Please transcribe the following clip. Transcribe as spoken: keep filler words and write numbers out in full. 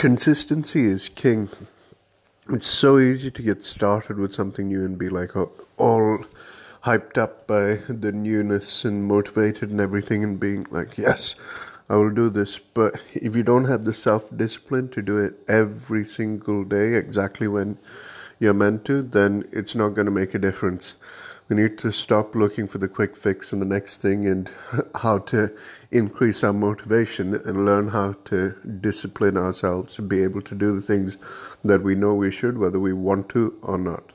Consistency is king. It's so easy to get started with something new and be like oh, all hyped up by the newness and motivated and everything and being like, yes, I will do this. But if you don't have the self-discipline to do it every single day exactly when you're meant to, then it's not going to make a difference. We need to stop looking for the quick fix and the next thing and how to increase our motivation and learn how to discipline ourselves and be able to do the things that we know we should, whether we want to or not.